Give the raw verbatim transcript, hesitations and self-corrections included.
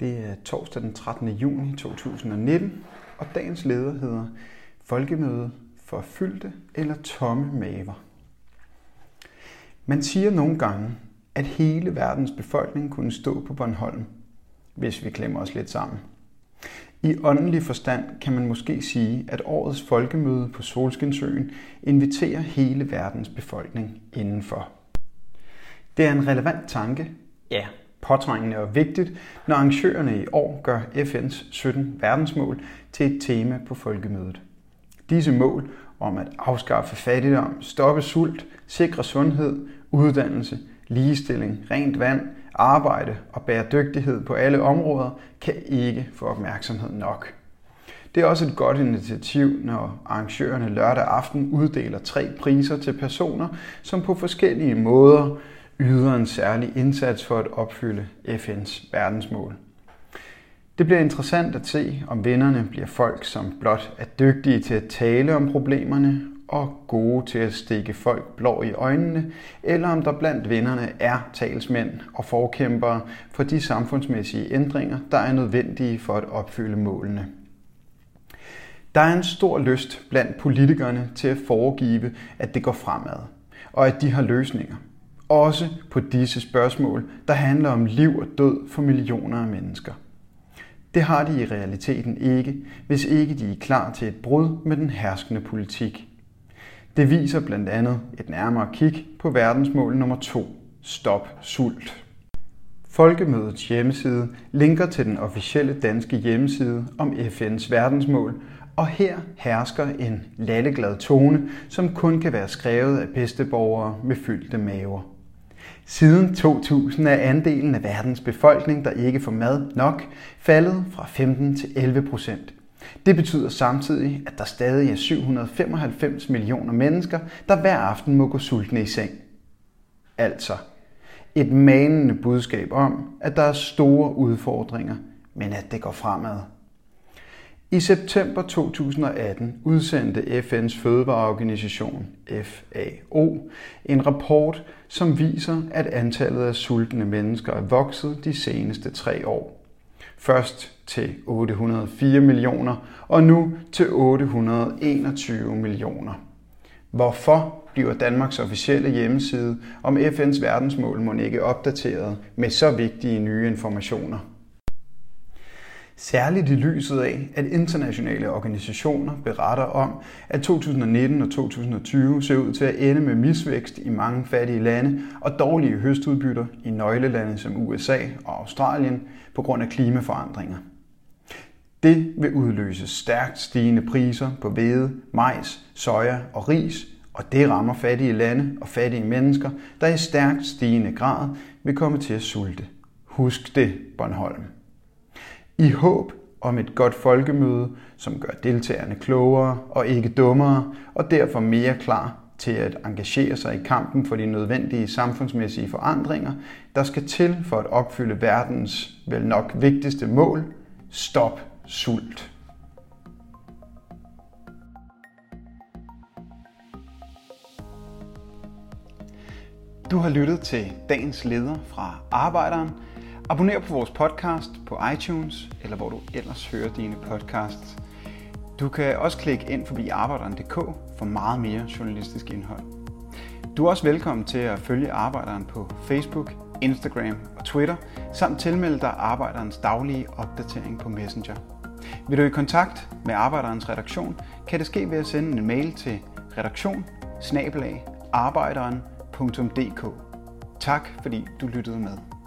Det er torsdag den trettende juni to tusind og nitten, og dagens leder hedder Folkemøde for fyldte eller tomme maver. Man siger nogle gange, at hele verdens befolkning kunne stå på Bornholm, hvis vi klemmer os lidt sammen. I åndelig forstand kan man måske sige, at årets folkemøde på Solskinsøen inviterer hele verdens befolkning indenfor. Det er en relevant tanke, ja, påtrængende og vigtigt, når arrangørerne i år gør F N's sytten verdensmål til et tema på folkemødet. Disse mål om at afskaffe fattigdom, stoppe sult, sikre sundhed, uddannelse, ligestilling, rent vand, arbejde og bæredygtighed på alle områder kan ikke få opmærksomhed nok. Det er også et godt initiativ, når arrangørerne lørdag aften uddeler tre priser til personer, som på forskellige måder yder en særlig indsats for at opfylde F N's verdensmål. Det bliver interessant at se, om vinderne bliver folk, som blot er dygtige til at tale om problemerne og gode til at stikke folk blår i øjnene, eller om der blandt vinderne er talsmænd og forkæmpere for de samfundsmæssige ændringer, der er nødvendige for at opfylde målene. Der er en stor lyst blandt politikerne til at foregive, at det går fremad, og at de har løsninger. Også på disse spørgsmål, der handler om liv og død for millioner af mennesker. Det har de i realiteten ikke, hvis ikke de er klar til et brud med den herskende politik. Det viser blandt andet et nærmere kig på verdensmål nummer to, stop sult. Folkemødets hjemmeside linker til den officielle danske hjemmeside om F N's verdensmål, og her hersker en lalleglad tone, som kun kan være skrevet af bedsteborgere med fyldte maver. Siden to tusind er andelen af verdens befolkning, der ikke får mad nok, faldet fra femten til elleve procent. Det betyder samtidig, at der stadig er syv hundrede og femoghalvfems millioner mennesker, der hver aften må gå sultne i seng. Altså et manende budskab om, at der er store udfordringer, men at det går fremad. I september to tusind og atten udsendte F N's fødevareorganisation F A O en rapport, som viser, at antallet af sultne mennesker er vokset de seneste tre år. Først til otte hundrede og fire millioner og nu til otte hundrede og enogtyve millioner. Hvorfor bliver Danmarks officielle hjemmeside om F N's verdensmål mon ikke opdateret med så vigtige nye informationer? Særligt i lyset af, at internationale organisationer beretter om, at to tusind og nitten og to tusind og tyve ser ud til at ende med misvækst i mange fattige lande og dårlige høstudbytter i nøglelande som U S A og Australien på grund af klimaforandringer. Det vil udløse stærkt stigende priser på hvede, majs, soja og ris, og det rammer fattige lande og fattige mennesker, der i stærkt stigende grad vil komme til at sulte. Husk det, Bornholm. I håb om et godt folkemøde, som gør deltagerne klogere og ikke dummere, og derfor mere klar til at engagere sig i kampen for de nødvendige samfundsmæssige forandringer, der skal til for at opfylde verdens vel nok vigtigste mål, stop sult. Du har lyttet til dagens leder fra Arbejderen. Abonner på vores podcast på iTunes, eller hvor du ellers hører dine podcasts. Du kan også klikke ind forbi arbejderen punktum d k for meget mere journalistisk indhold. Du er også velkommen til at følge Arbejderen på Facebook, Instagram og Twitter, samt tilmelde dig Arbejderens daglige opdatering på Messenger. Vil du i kontakt med Arbejderens redaktion, kan det ske ved at sende en mail til redaktion bindestreg arbejderen punktum d k. Tak fordi du lyttede med.